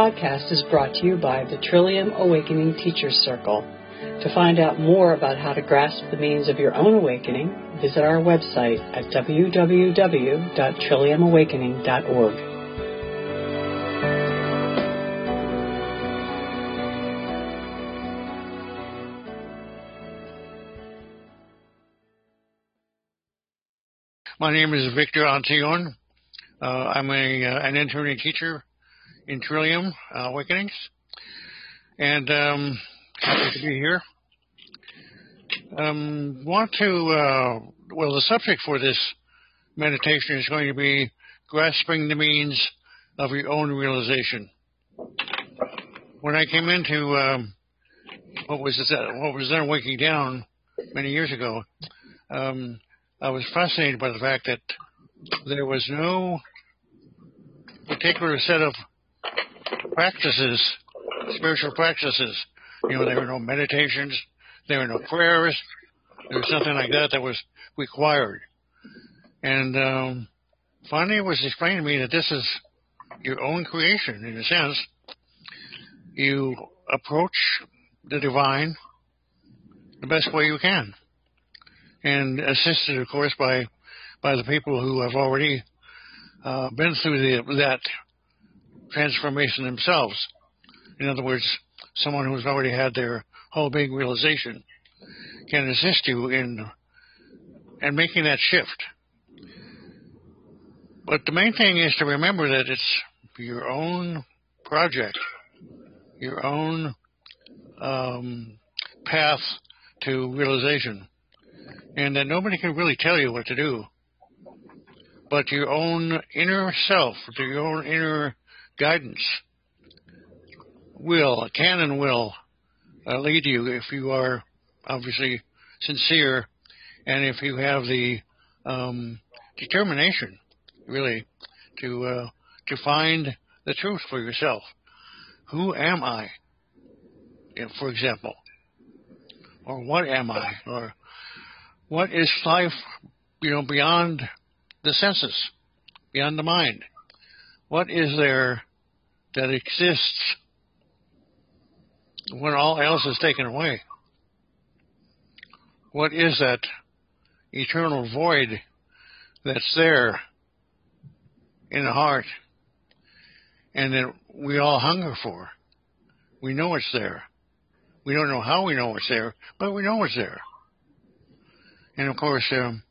podcast is brought to you by the Trillium Awakening Teachers Circle. To find out more about how to grasp the means of your own awakening, visit our website at www.trilliumawakening.org. My name is Victor Antillon. I'm an interning teacher in Trillium Awakenings, and happy to be here. The subject for this meditation is going to be grasping the means of your own realization. When I came into what was then Waking Down many years ago, I was fascinated by the fact that there was no particular set of practices, spiritual practices. You know, there were no meditations, there were no prayers, there was nothing like that that was required. And finally it was explained to me that this is your own creation, in a sense. You approach the divine the best way you can. And assisted, of course, by the people who have already been through that transformation themselves. In other words, someone who's already had their whole big realization can assist you in making that shift. But the main thing is to remember that it's your own project, your own path to realization. And that nobody can really tell you what to do, but your own inner self, your own inner guidance will lead you if you are obviously sincere and if you have the determination, really, to find the truth for yourself. Who am I, for example? Or what am I? Or what is life, beyond the senses, beyond the mind? What is there that exists when all else is taken away? What is that eternal void that's there in the heart and that we all hunger for? We know it's there. We don't know how we know it's there, but we know it's there. And, of course, the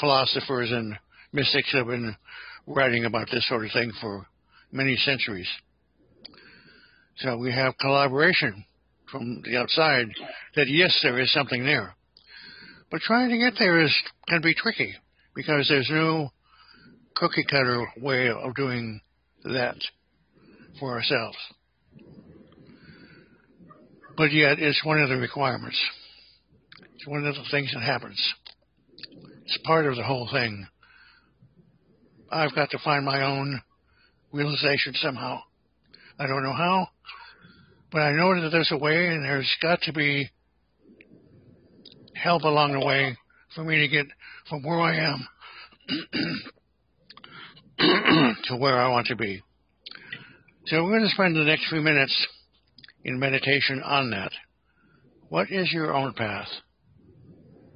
philosophers and mystics have been writing about this sort of thing for many centuries. So we have collaboration from the outside that, yes, there is something there. But trying to get there can be tricky because there's no cookie-cutter way of doing that for ourselves. But yet it's one of the requirements. It's one of the things that happens. It's part of the whole thing. I've got to find my own realization somehow. I don't know how, but I know that there's a way, and there's got to be help along the way for me to get from where I am to where I want to be. So we're going to spend the next few minutes in meditation on that. What is your own path?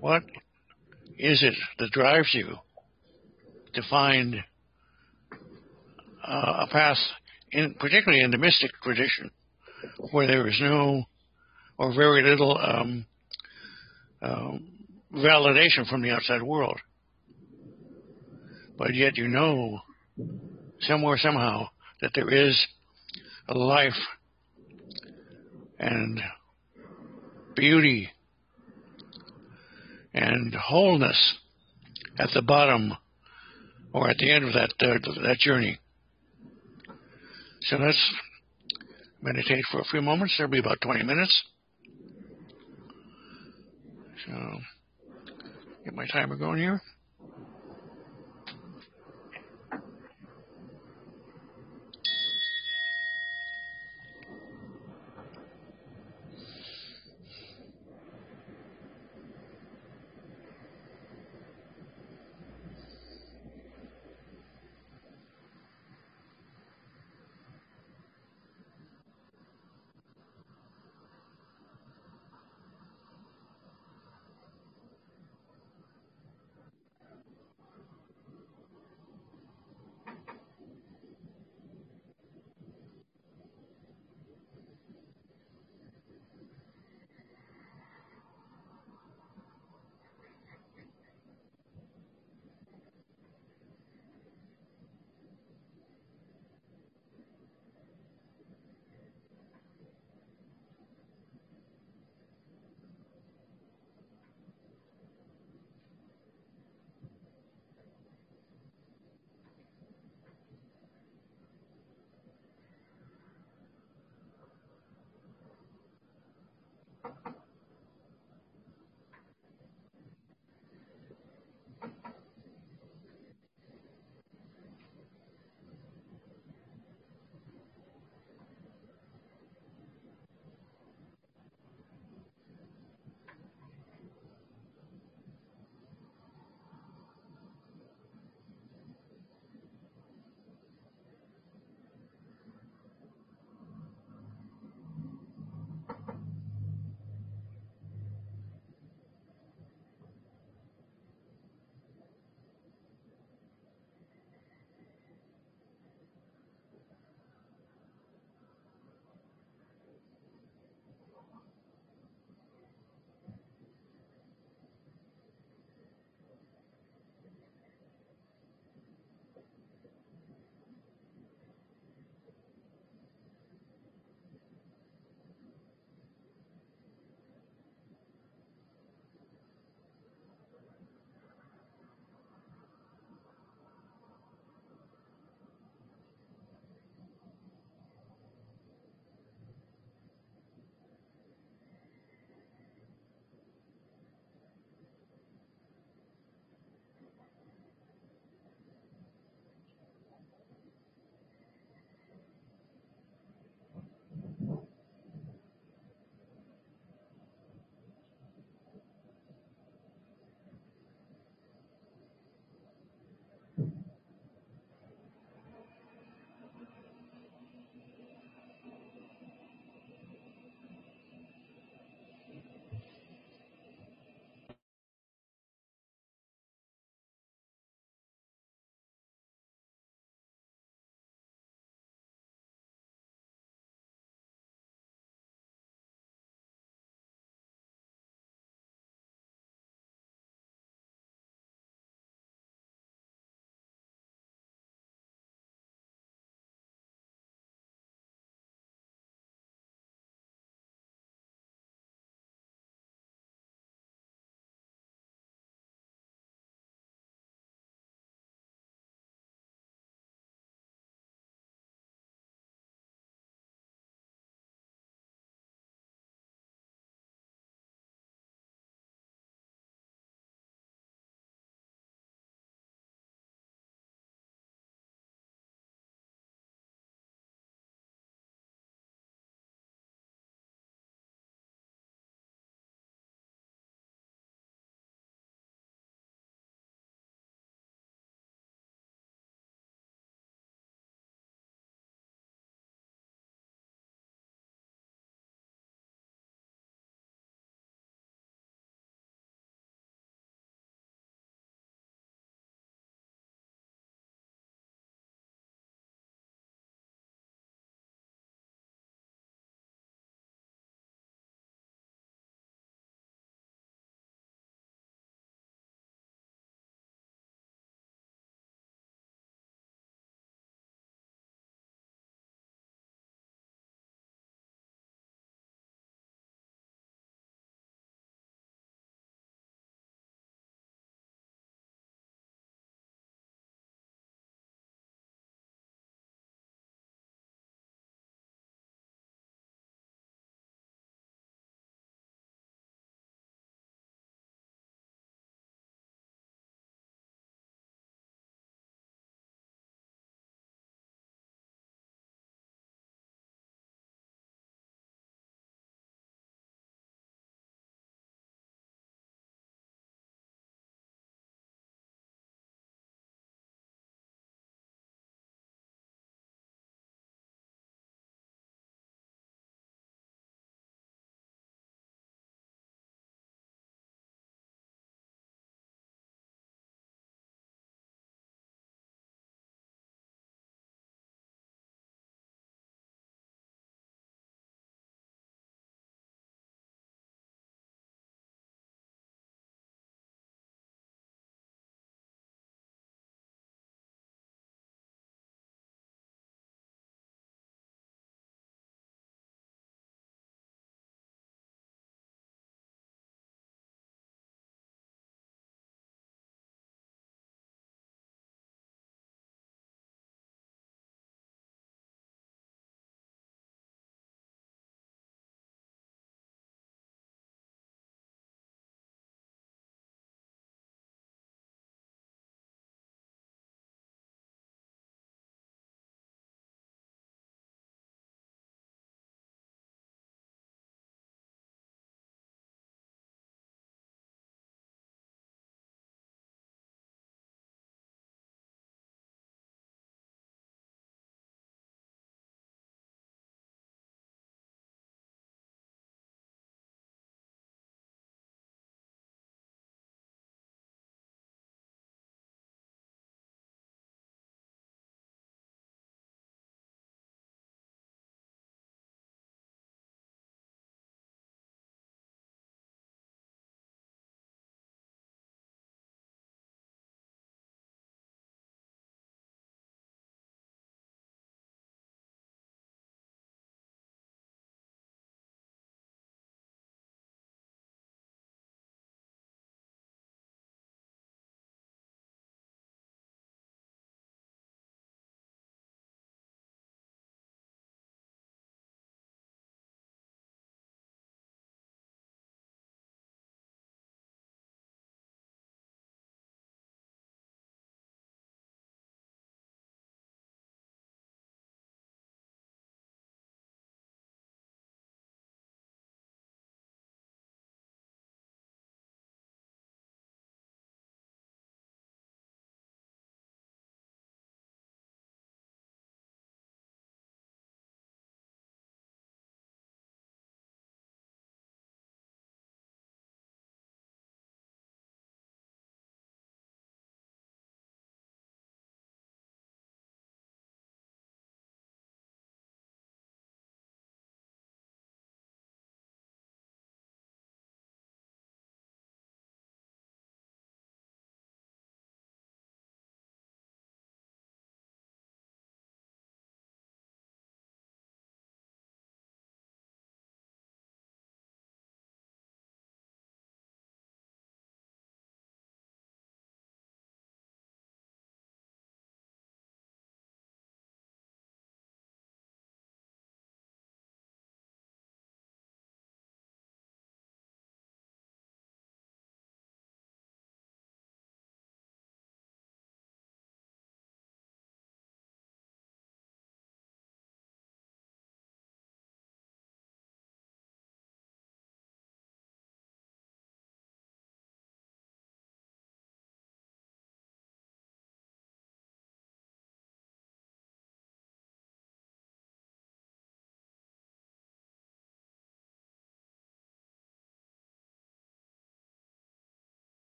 What is it that drives you to find a path, particularly in the mystic tradition, where there is no or very little validation from the outside world? But yet you know somewhere, somehow, that there is a life and beauty and wholeness at the bottom or at the end of that journey. So let's meditate for a few moments. There'll be about 20 minutes. So get my timer going here.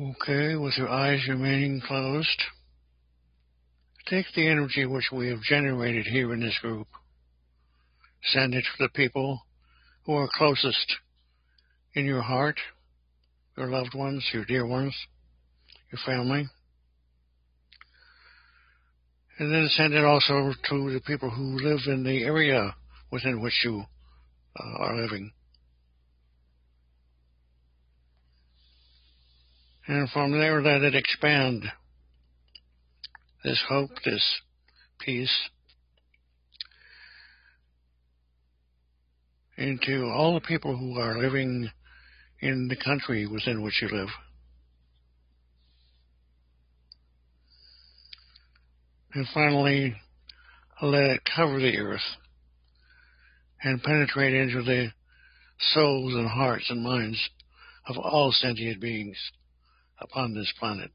Okay, with your eyes remaining closed, take the energy which we have generated here in this group, send it to the people who are closest in your heart, your loved ones, your dear ones, your family. And then send it also to the people who live in the area within which you are living. And from there, let it expand. This hope, this peace, into all the people who are living in the country within which you live. And finally, let it cover the earth and penetrate into the souls and hearts and minds of all sentient beings upon this planet.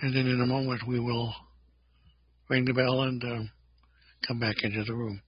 And then in a moment we will ring the bell and come back into the room.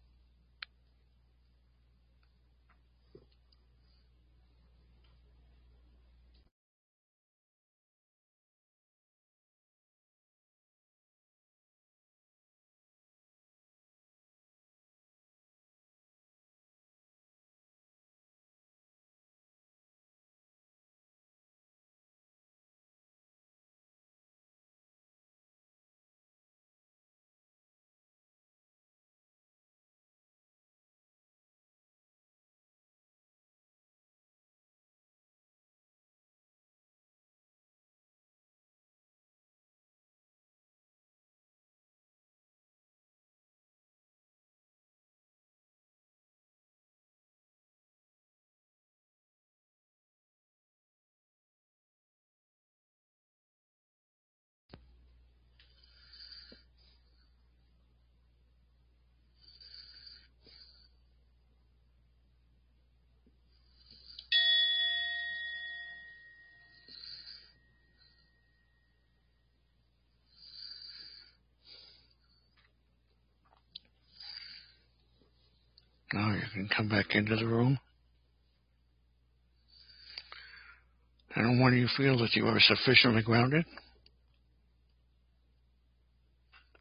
Now you can come back into the room. And when you feel that you are sufficiently grounded,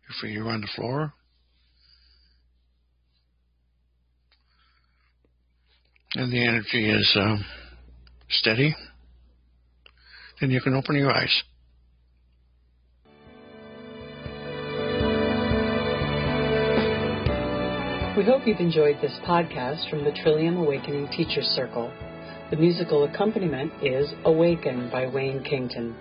your feet are on the floor. And the energy is steady. Then you can open your eyes. We hope you've enjoyed this podcast from the Trillium Awakening Teachers Circle. The musical accompaniment is Awaken by Wayne Kingston.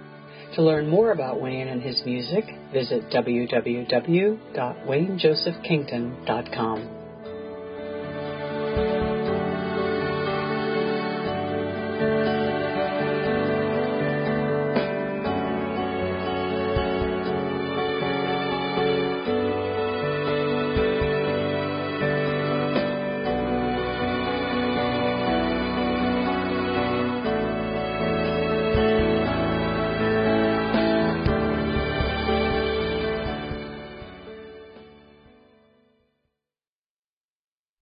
To learn more about Wayne and his music, visit www.WayneJosephKingston.com.